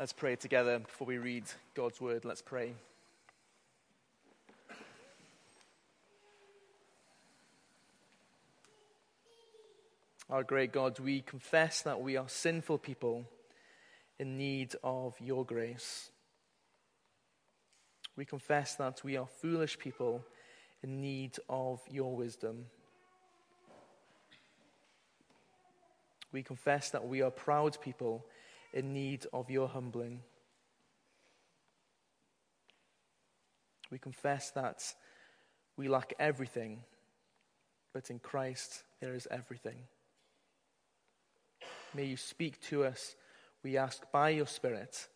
Let's pray together before we read God's word. Let's pray. Our great God, we confess that we are sinful people in need of your grace. We confess that we are foolish people in need of your wisdom. We confess that we are proud people in need of your humbling. We confess that we lack everything, but in Christ there is everything. May you speak to us, we ask, by your Spirit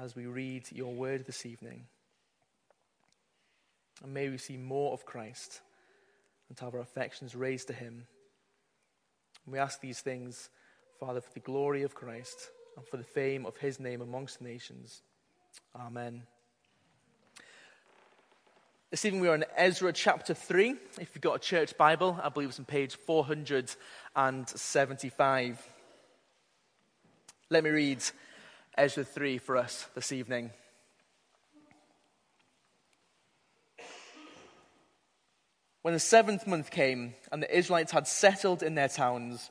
as we read your word this evening. And may we see more of Christ and have our affections raised to him. We ask these things, Father, for the glory of Christ and for the fame of his name amongst the nations. Amen. This evening we are in Ezra chapter 3. If you've got a church Bible, I believe it's on page 475. Let me read Ezra 3 for us this evening. When the 7th month came and the Israelites had settled in their towns,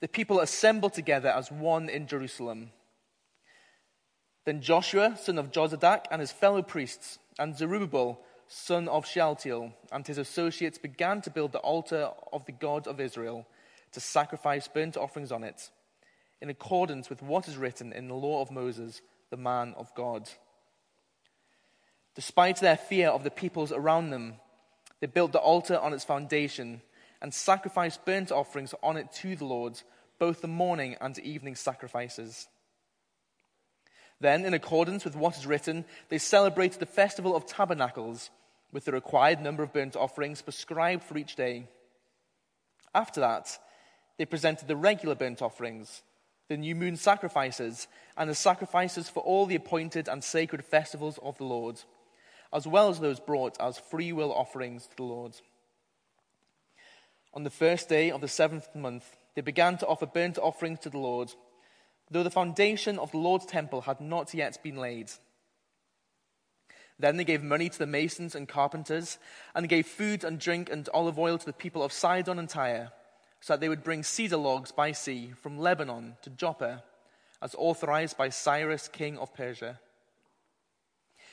the people assembled together as one in Jerusalem. Then Joshua, son of Jozadak, and his fellow priests, and Zerubbabel, son of Shealtiel, and his associates began to build the altar of the God of Israel to sacrifice burnt offerings on it, in accordance with what is written in the law of Moses, the man of God. Despite their fear of the peoples around them, they built the altar on its foundation and sacrificed burnt offerings on it to the Lord, both the morning and evening sacrifices. Then, in accordance with what is written, they celebrated the festival of tabernacles with the required number of burnt offerings prescribed for each day. After that, they presented the regular burnt offerings, the new moon sacrifices, and the sacrifices for all the appointed and sacred festivals of the Lord, as well as those brought as freewill offerings to the Lord. On the first day of the 7th month, they began to offer burnt offerings to the Lord, though the foundation of the Lord's temple had not yet been laid. Then they gave money to the masons and carpenters, and gave food and drink and olive oil to the people of Sidon and Tyre, so that they would bring cedar logs by sea from Lebanon to Joppa, as authorized by Cyrus, king of Persia.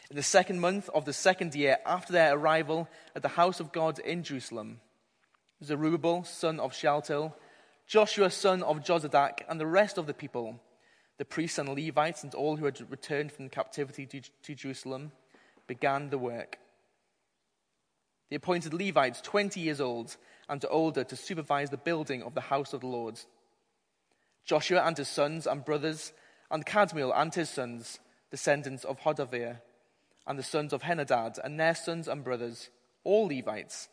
In the 2nd month of the 2nd year after their arrival at the house of God in Jerusalem, Zerubbabel, son of Shealtiel, Joshua, son of Jozadak, and the rest of the people, the priests and Levites and all who had returned from captivity to Jerusalem, began the work. They appointed Levites 20 years old and older to supervise the building of the house of the Lord. Joshua and his sons and brothers, and Kadmiel and his sons, descendants of Hodaviah, and the sons of Henadad, and their sons and brothers, all Levites,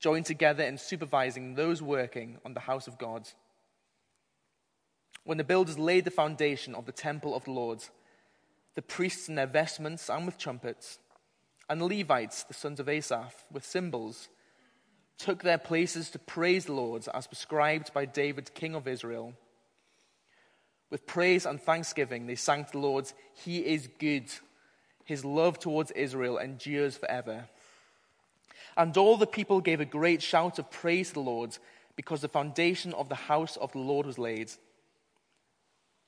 joined together in supervising those working on the house of God. When the builders laid the foundation of the temple of the Lord, the priests in their vestments and with trumpets, and the Levites, the sons of Asaph, with cymbals, took their places to praise the Lord as prescribed by David, king of Israel. With praise and thanksgiving they sang to the Lord, "He is good. His love towards Israel endures forever." And all the people gave a great shout of praise to the Lord, because the foundation of the house of the Lord was laid.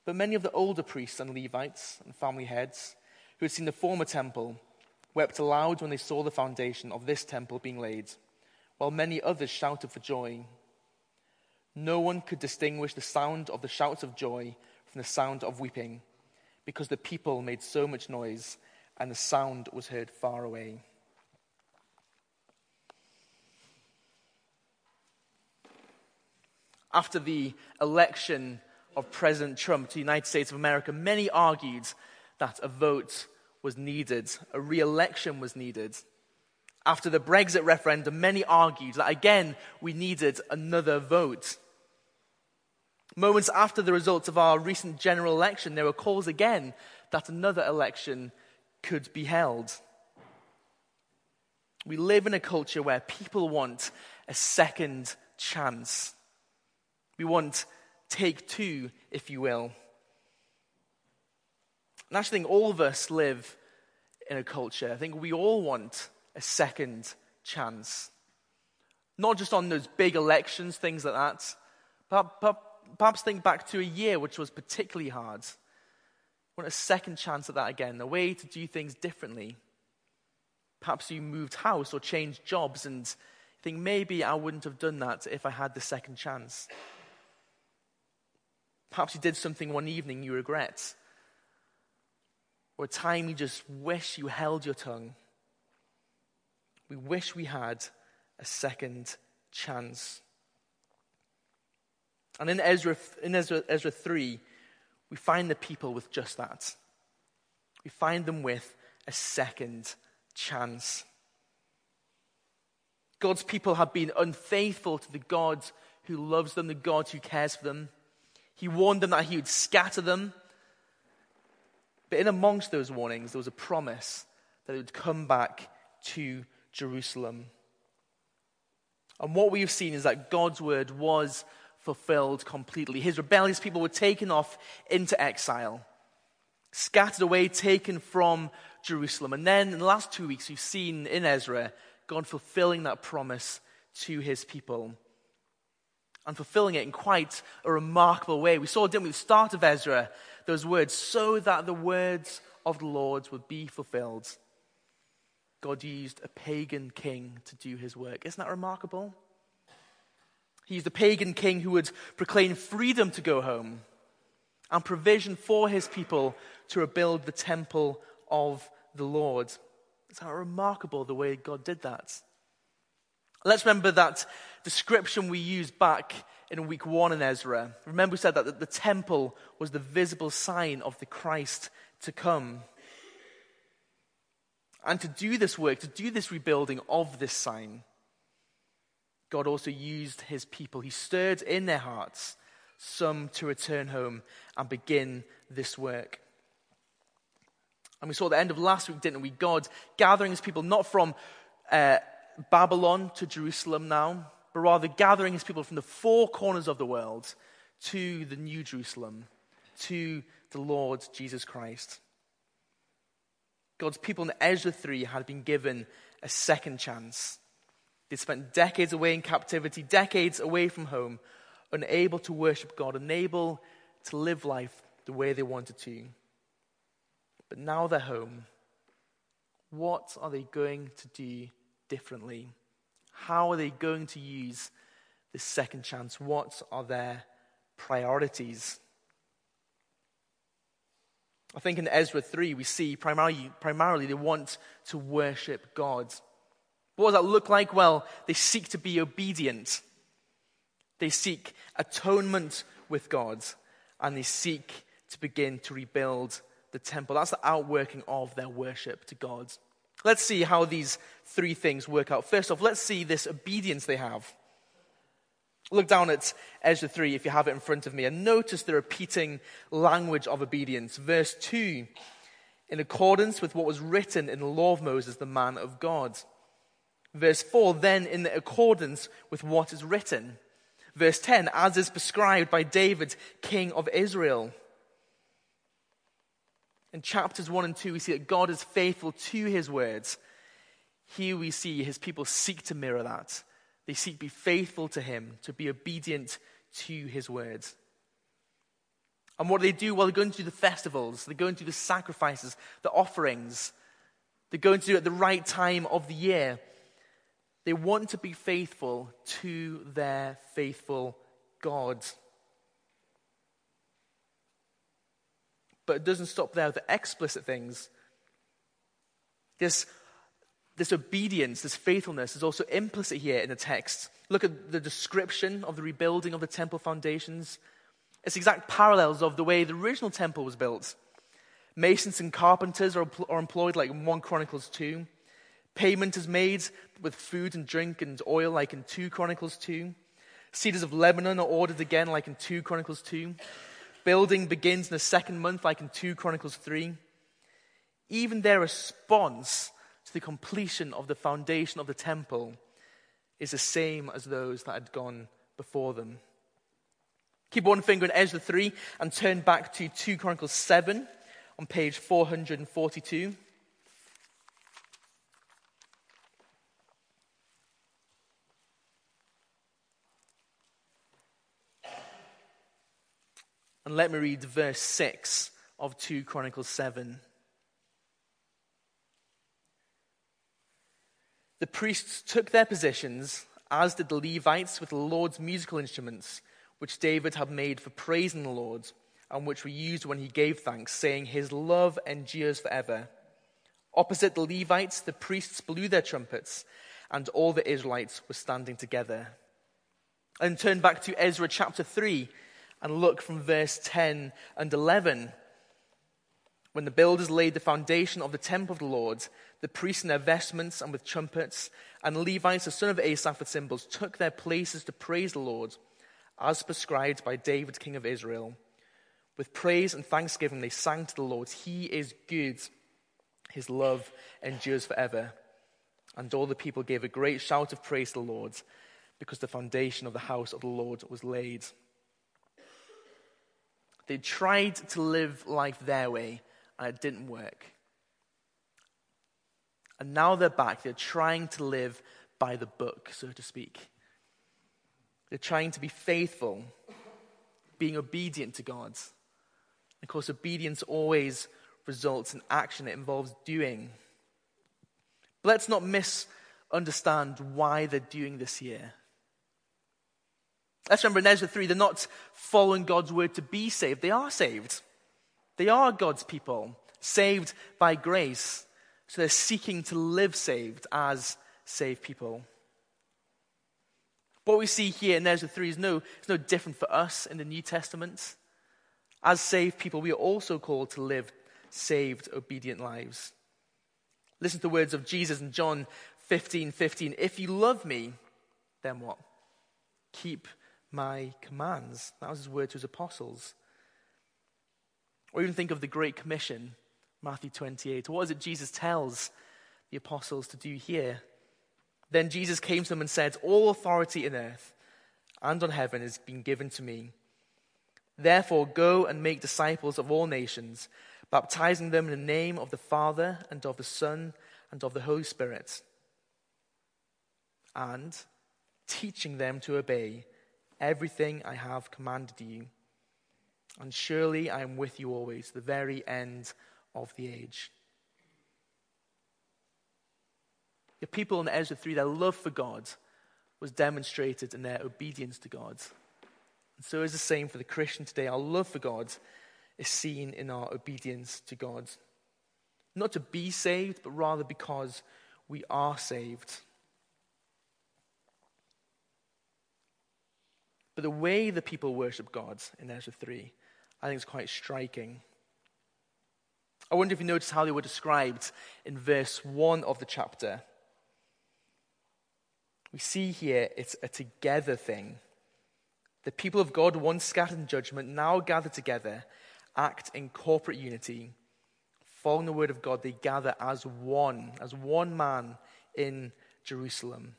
But many of the older priests and Levites and family heads, who had seen the former temple, wept aloud when they saw the foundation of this temple being laid, while many others shouted for joy. No one could distinguish the sound of the shouts of joy from the sound of weeping, because the people made so much noise, and the sound was heard far away. After the election of President Trump to the United States of America, many argued that a vote was needed, a re-election was needed. After the Brexit referendum, many argued that again we needed another vote. Moments after the results of our recent general election, there were calls again that another election could be held. We live in a culture where people want a second chance. We want take two, if you will. And I actually think all of us live in a culture. I think we all want a second chance. Not just on those big elections, things like that, but perhaps think back to a year which was particularly hard. We want a second chance at that again, a way to do things differently. Perhaps you moved house or changed jobs and think maybe I wouldn't have done that if I had the second chance. Perhaps you did something one evening you regret. Or a time you just wish you held your tongue. We wish we had a second chance. And in Ezra 3, we find the people with just that. We find them with a second chance. God's people have been unfaithful to the God who loves them, the God who cares for them. He warned them that he would scatter them. But in amongst those warnings, there was a promise that it would come back to Jerusalem. And what we've seen is that God's word was fulfilled completely. His rebellious people were taken off into exile, scattered away, taken from Jerusalem. And then in the last 2 weeks, we've seen in Ezra, God fulfilling that promise to his people and fulfilling it in quite a remarkable way. We saw, didn't we, at the start of Ezra, those words, so that the words of the Lord would be fulfilled. God used a pagan king to do his work. Isn't that remarkable? He used a pagan king who would proclaim freedom to go home and provision for his people to rebuild the temple of the Lord. It's how remarkable the way God did that. Let's remember that description we used back in week 1 in Ezra. Remember we said that the temple was the visible sign of the Christ to come. And to do this work, to do this rebuilding of this sign, God also used his people. He stirred in their hearts some to return home and begin this work. And we saw at the end of last week, didn't we? God gathering his people not from Babylon to Jerusalem now, but rather gathering his people from the four corners of the world to the new Jerusalem, to the Lord Jesus Christ. God's people in Ezra 3 had been given a second chance. They spent decades away in captivity, decades away from home, unable to worship God, unable to live life the way they wanted to. But now they're home. What are they going to do differently? How are they going to use this second chance? What are their priorities? I think in Ezra 3, we see primarily they want to worship God. What does that look like? Well, they seek to be obedient. They seek atonement with God. And they seek to begin to rebuild the temple. That's the outworking of their worship to God. Let's see how these three things work out. First off, let's see this obedience they have. Look down at Ezra 3 if you have it in front of me and notice the repeating language of obedience. Verse 2, in accordance with what was written in the law of Moses, the man of God. Verse 4, then in accordance with what is written. Verse 10, as is prescribed by David, king of Israel. In chapters 1 and 2, we see that God is faithful to his words. Here we see his people seek to mirror that. They seek to be faithful to him, to be obedient to his words. And what do they do? Well, they're going to do the festivals. They're going to do the sacrifices, the offerings. They're going to do it at the right time of the year. They want to be faithful to their faithful God. But it doesn't stop there with the explicit things. This obedience, this faithfulness is also implicit here in the text. Look at the description of the rebuilding of the temple foundations. It's exact parallels of the way the original temple was built. Masons and carpenters are employed like in 1 Chronicles 2. Payment is made with food and drink and oil like in 2 Chronicles 2. Cedars of Lebanon are ordered again like in 2 Chronicles 2. Building begins in the second month, like in 2 Chronicles 3. Even their response to the completion of the foundation of the temple is the same as those that had gone before them. Keep one finger in Ezra 3 and turn back to 2 Chronicles 7 on page 442. And let me read verse 6 of 2 Chronicles 7. The priests took their positions, as did the Levites with the Lord's musical instruments, which David had made for praising the Lord, and which were used when he gave thanks, saying, his love endures forever. Opposite the Levites, the priests blew their trumpets, and all the Israelites were standing together. And turn back to Ezra chapter 3, and look from verse 10 and 11. When the builders laid the foundation of the temple of the Lord, the priests in their vestments and with trumpets, and the Levites, the son of Asaph with cymbals, took their places to praise the Lord, as prescribed by David, king of Israel. With praise and thanksgiving they sang to the Lord, he is good, his love endures forever. And all the people gave a great shout of praise to the Lord, because the foundation of the house of the Lord was laid. They tried to live life their way, and it didn't work. And now they're back. They're trying to live by the book, so to speak. They're trying to be faithful, being obedient to God. Of course, obedience always results in action. It involves doing. But let's not misunderstand why they're doing this here. Let's remember in Ezra 3, they're not following God's word to be saved. They are saved. They are God's people, saved by grace. So they're seeking to live saved as saved people. What we see here in Ezra 3 is no different for us in the New Testament. As saved people, we are also called to live saved, obedient lives. Listen to the words of Jesus in John 15:15. If you love me, then what? Keep my commands. That was his word to his apostles. Or even think of the Great Commission, Matthew 28. What is it Jesus tells the apostles to do here? Then Jesus came to them and said, all authority in earth and on heaven has been given to me. Therefore go and make disciples of all nations, baptizing them in the name of the Father and of the Son and of the Holy Spirit, and teaching them to obey everything I have commanded you. And surely I am with you always, to the very end of the age. The people in Ezra 3, their love for God was demonstrated in their obedience to God. And so is the same for the Christian today. Our love for God is seen in our obedience to God. Not to be saved, but rather because we are saved. But the way the people worship God in Ezra 3, I think is quite striking. I wonder if you notice how they were described in verse 1 of the chapter. We see here it's a together thing. The people of God, once scattered in judgment, now gather together, act in corporate unity. Following the word of God, they gather as one man in Jerusalem.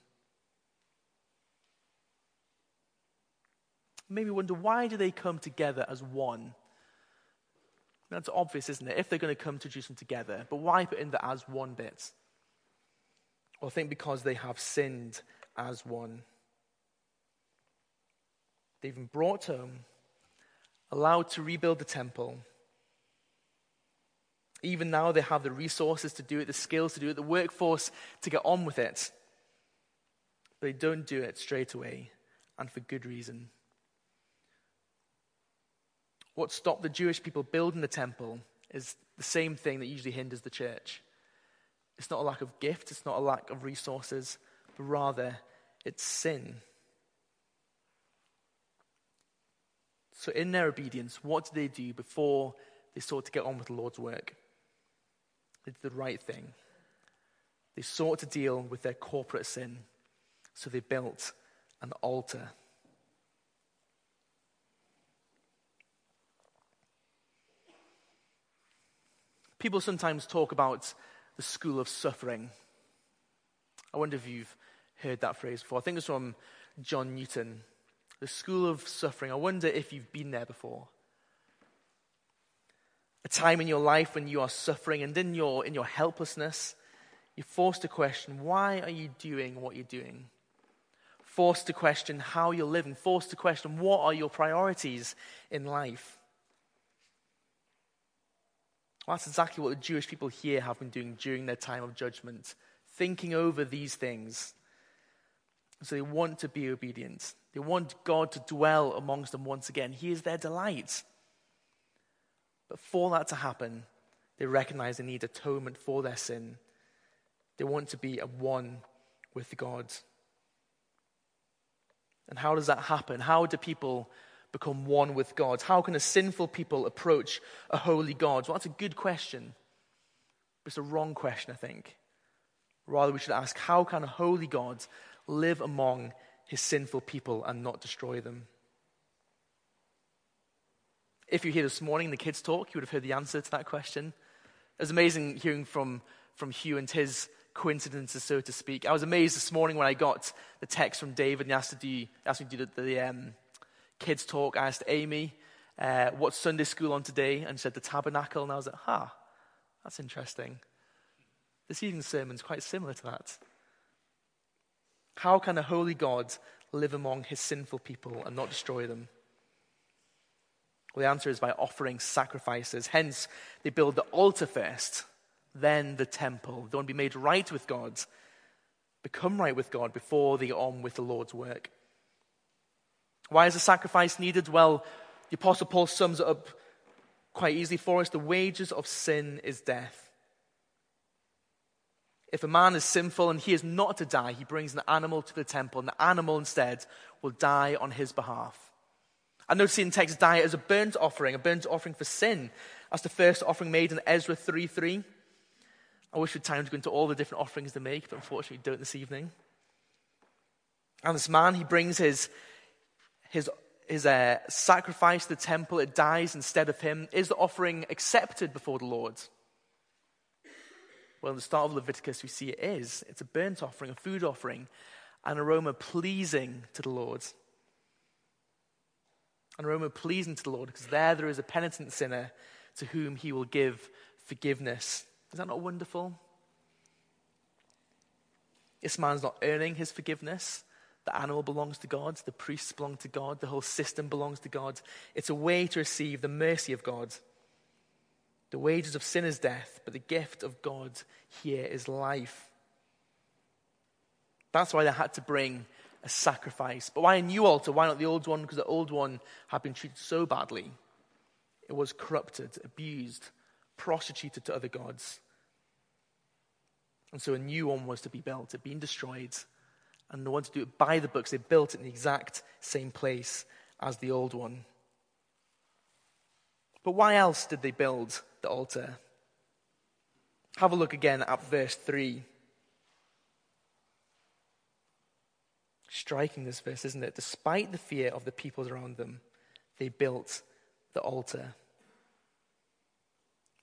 Maybe wonder, why do they come together as one? That's obvious, isn't it? If they're going to come to Jerusalem together, but why put in the as one bit? Well, I think because they have sinned as one. They've been brought home, allowed to rebuild the temple. Even now they have the resources to do it, the skills to do it, the workforce to get on with it. But they don't do it straight away, and for good reason. What stopped the Jewish people building the temple is the same thing that usually hinders the church. It's not a lack of gift, it's not a lack of resources, but rather it's sin. So in their obedience, what did they do before they sought to get on with the Lord's work? They did the right thing. They sought to deal with their corporate sin, so they built an altar. People sometimes talk about the school of suffering. I wonder if you've heard that phrase before. I think it's from John Newton. The school of suffering. I wonder if you've been there before. a time in your life when you are suffering and in your helplessness, you're forced to question, why are you doing what you're doing? Forced to question how you're living. Forced to question what are your priorities in life. Well, that's exactly what the Jewish people here have been doing during their time of judgment, thinking over these things. So they want to be obedient. They want God to dwell amongst them once again. He is their delight. But for that to happen, they recognize they need atonement for their sin. They want to be at one with God. And how does that happen? How do people become one with God? How can a sinful people approach a holy God? Well, that's a good question. But it's a wrong question, I think. Rather, we should ask, how can a holy God live among his sinful people and not destroy them? If you're here this morning, the kids talk, you would have heard the answer to that question. It was amazing hearing from Hugh and his coincidences, so to speak. I was amazed this morning when I got the text from David and he asked me to do the kids talk. I asked Amy, what's Sunday school on today? And she said the tabernacle. And I was like, that's interesting. This evening's sermon's quite similar to that. How can a holy God live among his sinful people and not destroy them? Well, the answer is by offering sacrifices. Hence, they build the altar first, then the temple. They want to be made right with God, become right with God before they are on with the Lord's work. Why is a sacrifice needed? Well, the Apostle Paul sums it up quite easily for us. The wages of sin is death. If a man is sinful and he is not to die, he brings an animal to the temple, and the animal instead will die on his behalf. I notice in text, die as a burnt offering for sin. That's the first offering made in Ezra 3:3. I wish we had time to go into all the different offerings they make, but unfortunately we don't this evening. And this man, he brings his sacrifice to the temple. It dies instead of him. Is the offering accepted before the Lord? Well, in the start of Leviticus, we see it is. It's a burnt offering, a food offering, an aroma pleasing to the Lord. An aroma pleasing to the Lord, because there is a penitent sinner to whom he will give forgiveness. Is that not wonderful? This man's not earning his forgiveness. The animal belongs to God. The priests belong to God. The whole system belongs to God. It's a way to receive the mercy of God. The wages of sin is death, but the gift of God here is life. That's why they had to bring a sacrifice. But why a new altar? Why not the old one? Because the old one had been treated so badly. It was corrupted, abused, prostituted to other gods. And so a new one was to be built. It had been destroyed. And they wanted to do it by the books. They built it in the exact same place as the old one. But why else did they build the altar? Have a look again at verse 3. Striking this verse, isn't it? Despite the fear of the peoples around them, they built the altar.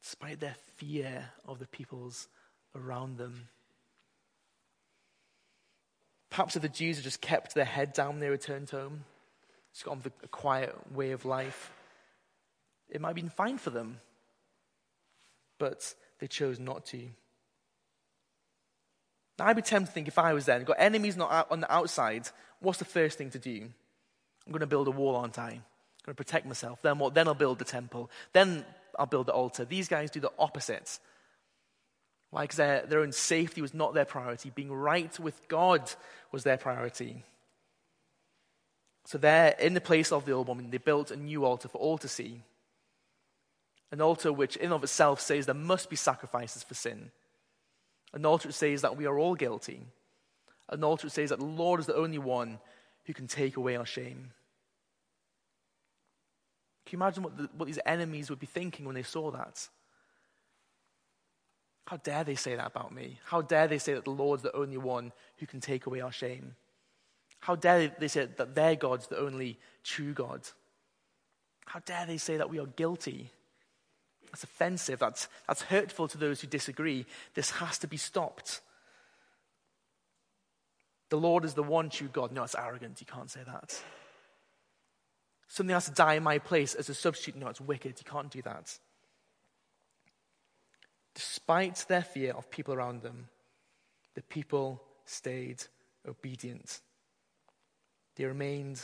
Despite their fear of the peoples around them. Perhaps if the Jews had just kept their head down when they returned home, just got on with a quiet way of life, it might have been fine for them. But they chose not to. Now, I'd be tempted to think, if I was there, I've got enemies not on the outside, what's the first thing to do? I'm going to build a wall, aren't I? I'm going to protect myself. Then what? Then I'll build the temple. Then I'll build the altar. These guys do the opposite. Why? Because their own safety was not their priority. Being right with God was their priority. So there, in the place of the old woman, they built a new altar for all to see. An altar which in and of itself says there must be sacrifices for sin. An altar which says that we are all guilty. An altar which says that the Lord is the only one who can take away our shame. Can you imagine what these enemies would be thinking when they saw that? How dare they say that about me? How dare they say that the Lord's the only one who can take away our shame? How dare they say that their God's the only true God? How dare they say that we are guilty? That's offensive. That's hurtful to those who disagree. This has to be stopped. The Lord is the one true God. No, it's arrogant. You can't say that. Something has to die in my place as a substitute. No, it's wicked. You can't do that. despite their fear of people around them, the people stayed obedient. They remained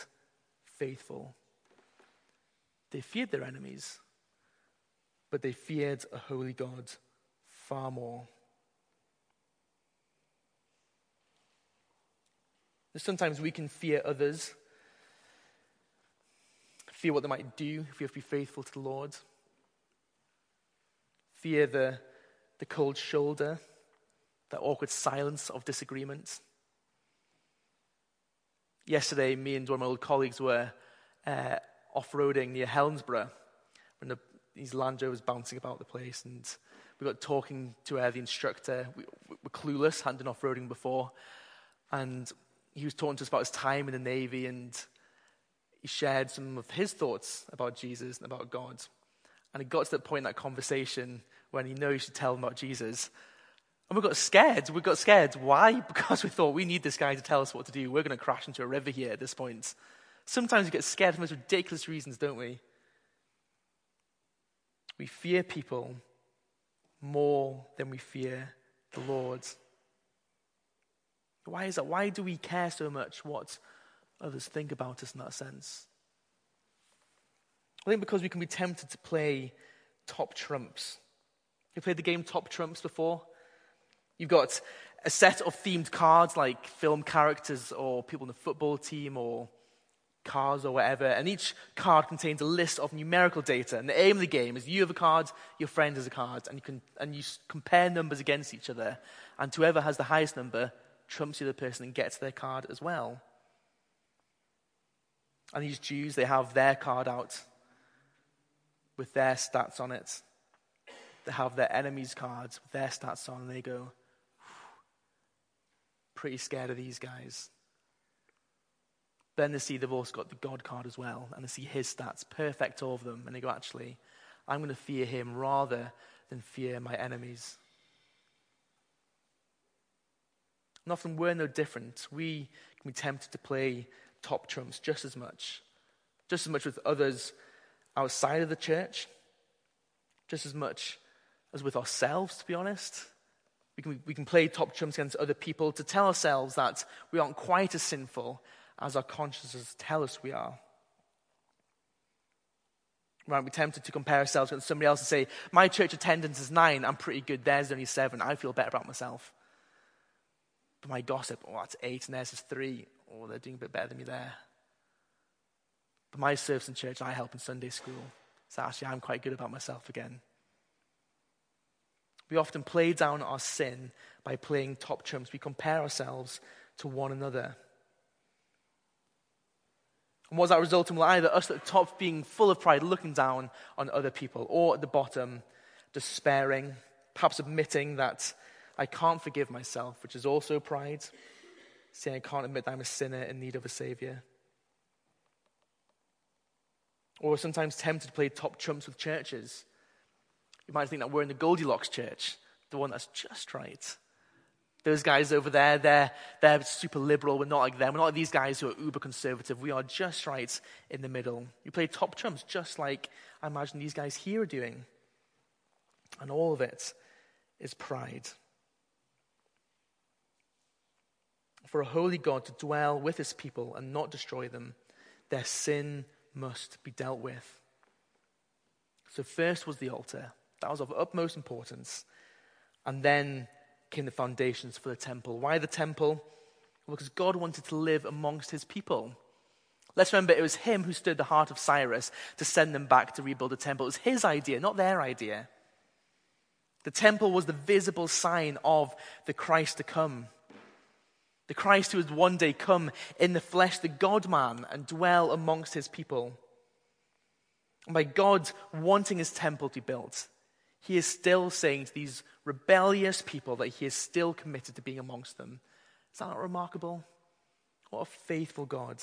faithful. They feared their enemies, but they feared a holy God far more. Sometimes we can fear others, fear what they might do if we have to be faithful to the Lord, fear the cold shoulder, that awkward silence of disagreement. Yesterday, me and one of my old colleagues were off-roading near Helensburgh when these Land Rovers bouncing about the place, and we got talking to the instructor. We were clueless, hadn't done off-roading before, and he was talking to us about his time in the Navy, and he shared some of his thoughts about Jesus and about God. And it got to that point in that conversation when he knew he should tell him about Jesus. And we got scared. Why? Because we thought, we need this guy to tell us what to do. We're going to crash into a river here at this point. Sometimes we get scared for the most ridiculous reasons, don't we? We fear people more than we fear the Lord. Why is that? Why do we care so much what others think about us in that sense? I think because we can be tempted to play top trumps. You've played the game Top Trumps before? You've got a set of themed cards like film characters or people in the football team or cars or whatever, and each card contains a list of numerical data. And the aim of the game is you have a card, your friend has a card, and you compare numbers against each other, and whoever has the highest number trumps the other person and gets their card as well. And these Jews, they have their card out with their stats on it. They have their enemies' cards with their stats on, and they go, pretty scared of these guys. Then they see they've also got the God card as well, and they see his stats, perfect all of them, and they go, actually, I'm going to fear him rather than fear my enemies. And often we're no different. We can be tempted to play top trumps just as much with others outside of the church, just as much as with ourselves, to be honest. We can play top trumps against other people to tell ourselves that we aren't quite as sinful as our consciences tell us we are. Right, we're tempted to compare ourselves with somebody else and say, my church attendance is 9, I'm pretty good, theirs only 7, I feel better about myself. But my gossip, that's 8, and theirs is 3. They're doing a bit better than me there. But my service in church, I help in Sunday school, so actually I'm quite good about myself again. We often play down our sin by playing top trumps. We compare ourselves to one another. And what's that result in? Well, either us at the top being full of pride, looking down on other people, or at the bottom, despairing, perhaps admitting that I can't forgive myself, which is also pride, saying I can't admit that I'm a sinner in need of a savior. Or sometimes tempted to play top trumps with churches. You might think that we're in the Goldilocks church, the one that's just right. Those guys over there, they're super liberal. We're not like them. We're not like these guys who are uber conservative. We are just right in the middle. You play top trumps just like I imagine these guys here are doing. And all of it is pride. For a holy God to dwell with his people and not destroy them, their sin must be dealt with. So first was the altar. That was of utmost importance. And then came the foundations for the temple. Why the temple? Well, because God wanted to live amongst his people. Let's remember, it was him who stirred the heart of Cyrus to send them back to rebuild the temple. It was his idea, not their idea. The temple was the visible sign of the Christ to come. The Christ who would one day come in the flesh, the God-man, and dwell amongst his people. And by God wanting his temple to be built, he is still saying to these rebellious people that he is still committed to being amongst them. Is that not remarkable? What a faithful God.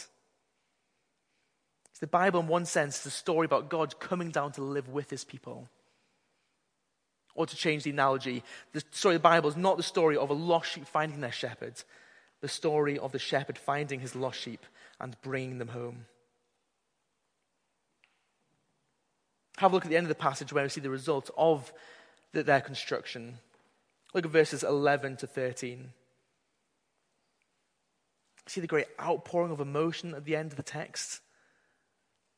The Bible, in one sense, is a story about God coming down to live with his people. Or to change the analogy, the story of the Bible is not the story of a lost sheep finding their shepherd, the story of the shepherd finding his lost sheep and bringing them home. Have a look at the end of the passage where we see the result of their construction. Look at verses 11 to 13. See the great outpouring of emotion at the end of the text.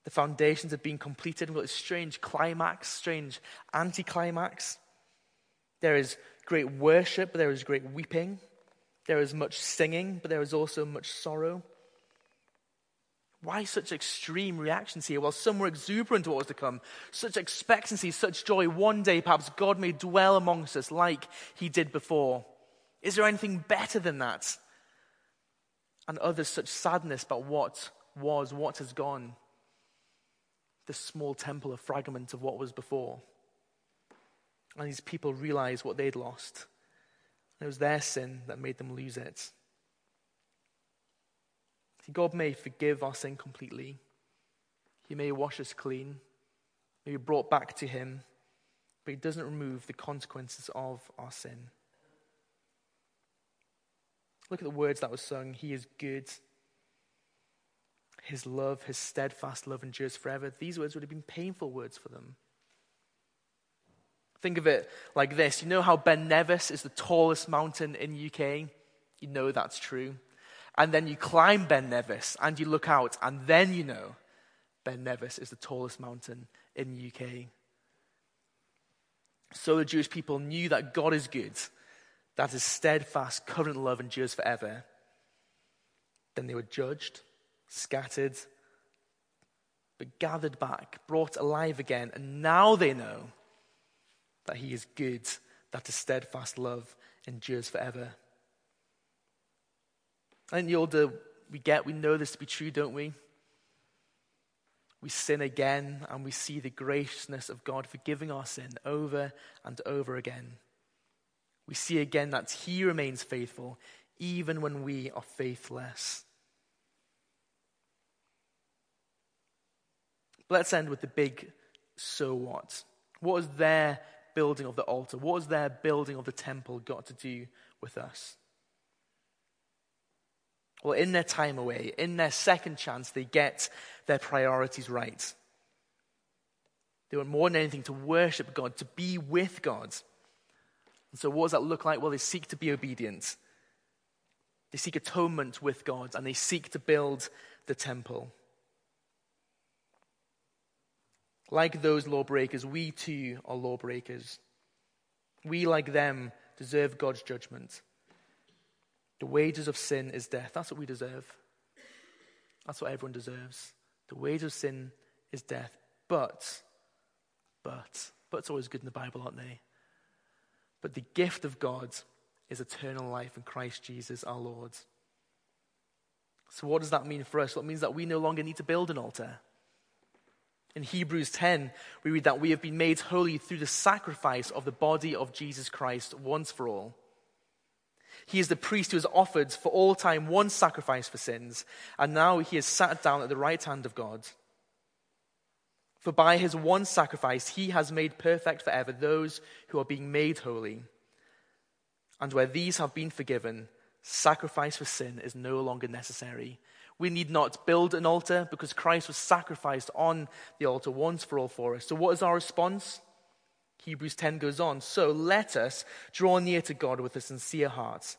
The foundations have been completed. We've got this strange climax, strange anticlimax. There is great worship, but there is great weeping. There is much singing, but there is also much sorrow. Why such extreme reactions here? Well, some were exuberant to what was to come. Such expectancy, such joy. One day, perhaps, God may dwell amongst us like he did before. Is there anything better than that? And others, such sadness about what was, what has gone. This small temple, a fragment of what was before. And these people realized what they'd lost. And it was their sin that made them lose it. God may forgive our sin completely. He may wash us clean, may be brought back to him, but he doesn't remove the consequences of our sin. Look at the words that were sung. He is good. His love, his steadfast love endures forever. These words would have been painful words for them. Think of it like this. You know how Ben Nevis is the tallest mountain in the UK? You know that's true. And then you climb Ben Nevis and you look out and then you know Ben Nevis is the tallest mountain in the UK. So the Jewish people knew that God is good, that his steadfast covenant love endures forever. Then they were judged, scattered, but gathered back, brought alive again. And now they know that he is good, that his steadfast love endures forever. And the older we get, we know this to be true, don't we? We sin again and we see the graciousness of God forgiving our sin over and over again. We see again that he remains faithful even when we are faithless. But let's end with the big so what. What has their building of the altar, what has their building of the temple got to do with us? Well, in their time away, in their second chance, they get their priorities right. They want more than anything to worship God, to be with God. And so what does that look like? Well, they seek to be obedient. They seek atonement with God, and they seek to build the temple. Like those lawbreakers, we too are lawbreakers. We, like them, deserve God's judgment. The wages of sin is death. That's what we deserve. That's what everyone deserves. The wages of sin is death. But's always good in the Bible, aren't they? But the gift of God is eternal life in Christ Jesus our Lord. So what does that mean for us? Well, it means that we no longer need to build an altar. In Hebrews 10, we read that we have been made holy through the sacrifice of the body of Jesus Christ once for all. He is the priest who has offered for all time one sacrifice for sins, and now he is sat down at the right hand of God. For by his one sacrifice, he has made perfect forever those who are being made holy. And where these have been forgiven, sacrifice for sin is no longer necessary. We need not build an altar because Christ was sacrificed on the altar once for all for us. So what is our response? Hebrews 10 goes on, so let us draw near to God with a sincere heart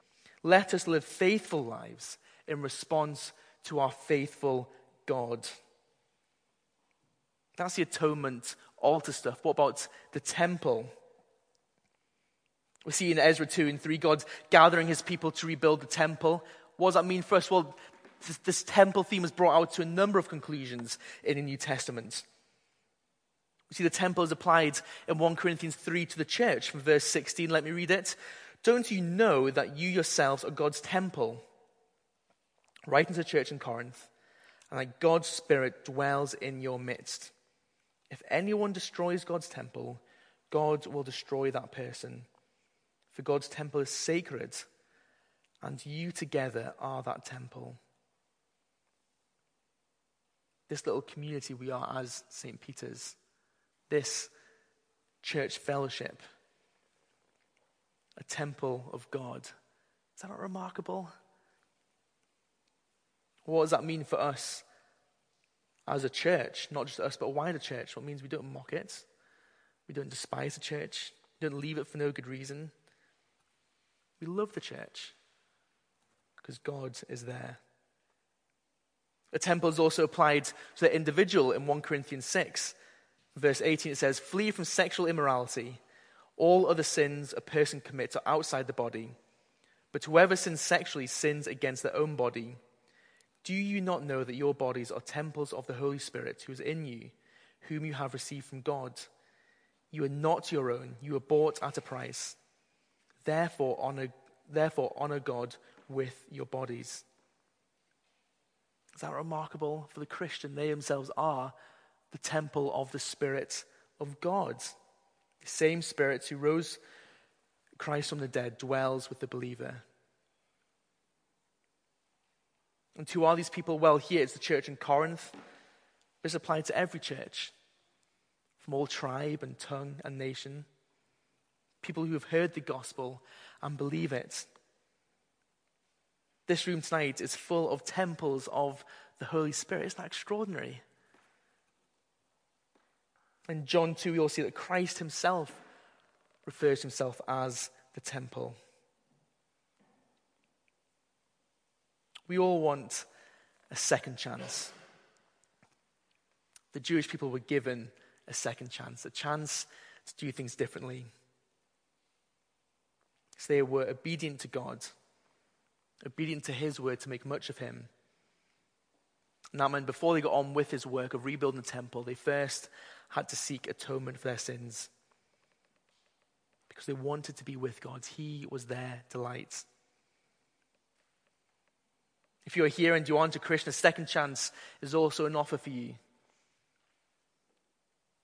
Let us live faithful lives in response to our faithful God. That's the atonement, altar stuff. What about the temple? We see in Ezra 2 and 3, God gathering his people to rebuild the temple. What does that mean for us? Well, this temple theme is brought out to a number of conclusions in the New Testament. You see, the temple is applied in 1 Corinthians 3 to the church. From verse 16, let me read it. Don't you know that you yourselves are God's temple? Writing to the church in Corinth, and that God's Spirit dwells in your midst. If anyone destroys God's temple, God will destroy that person. for God's temple is sacred, and you together are that temple. This little community we are as St. Peter's, this church fellowship, a temple of God. Is that not remarkable? What does that mean for us as a church? Not just us, but a wider church. What it means we don't mock it. We don't despise the church. We don't leave it for no good reason. We love the church because God is there. The temple is also applied to the individual in 1 Corinthians 6. Verse 18, it says, "Flee from sexual immorality. All other sins a person commits are outside the body. But whoever sins sexually sins against their own body. Do you not know that your bodies are temples of the Holy Spirit who is in you, whom you have received from God? You are not your own. You were bought at a price. Therefore honor God with your bodies." Is that remarkable? For the Christian, they themselves are the temple of the Spirit of God. The same Spirit who rose Christ from the dead dwells with the believer. And who are these people? Well, here it's the church in Corinth. It's applied to every church, from all tribe and tongue and nation. People who have heard the gospel and believe it. This room tonight is full of temples of the Holy Spirit. Isn't that extraordinary? In John 2, we all see that Christ himself refers to himself as the temple. We all want a second chance. The Jewish people were given a second chance, a chance to do things differently. So they were obedient to God, obedient to his word to make much of him. And that meant before they got on with his work of rebuilding the temple, they first had to seek atonement for their sins because they wanted to be with God. He was their delight. If you're here and you aren't a Christian, a second chance is also an offer for you.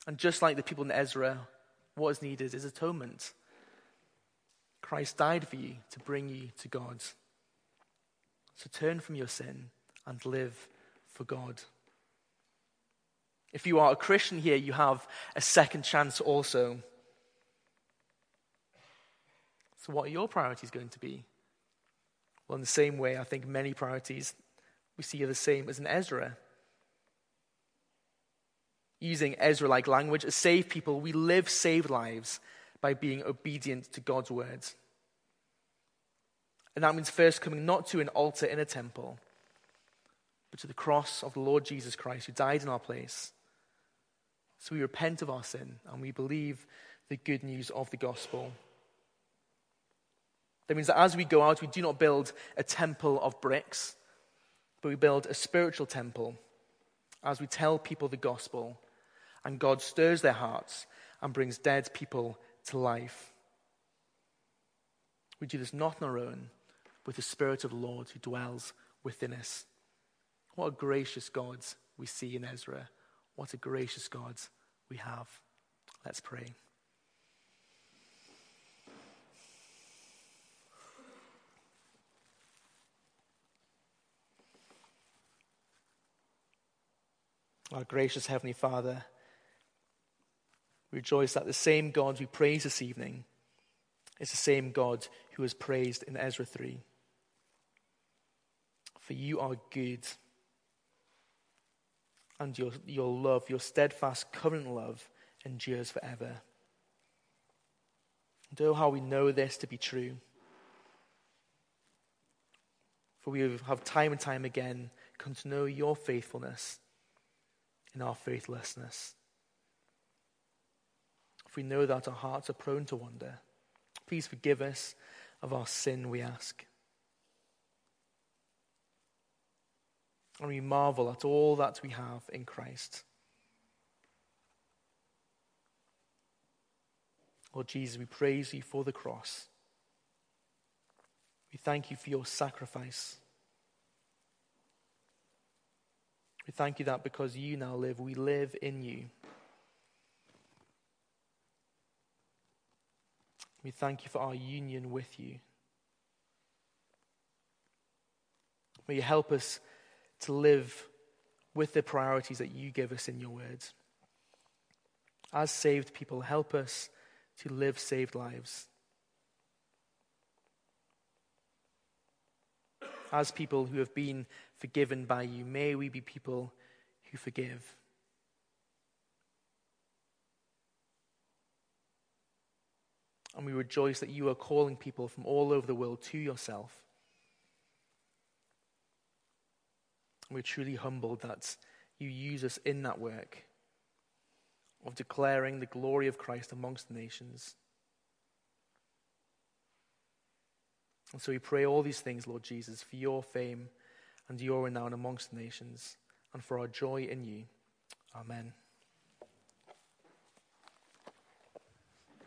And just like the people in Ezra, what is needed is atonement. Christ died for you to bring you to God. So turn from your sin and live for God. If you are a Christian here, you have a second chance also. So what are your priorities going to be? Well, in the same way, I think many priorities we see are the same as in Ezra. Using Ezra-like language, as saved people, we live saved lives by being obedient to God's words. And that means first coming not to an altar in a temple, but to the cross of the Lord Jesus Christ who died in our place. So we repent of our sin and we believe the good news of the gospel. That means that as we go out, we do not build a temple of bricks, but we build a spiritual temple as we tell people the gospel, and God stirs their hearts and brings dead people to life. We do this not on our own, but with the Spirit of the Lord who dwells within us. What a gracious God we see in Ezra. What a gracious God we have. Let's pray. Our gracious Heavenly Father, we rejoice that the same God we praise this evening is the same God who was praised in Ezra 3. For you are good, and your love, your steadfast covenant love, endures forever. And oh, how we know this to be true. For we have time and time again come to know your faithfulness in our faithlessness. If we know that our hearts are prone to wander, please forgive us of our sin, we ask. And we marvel at all that we have in Christ. Lord Jesus, we praise you for the cross. We thank you for your sacrifice. We thank you that because you now live, we live in you. We thank you for our union with you. May you help us to live with the priorities that you give us in your words. As saved people, help us to live saved lives. As people who have been forgiven by you, may we be people who forgive. And we rejoice that you are calling people from all over the world to yourself. We're truly humbled that you use us in that work of declaring the glory of Christ amongst the nations. And so we pray all these things, Lord Jesus, for your fame and your renown amongst the nations and for our joy in you. Amen.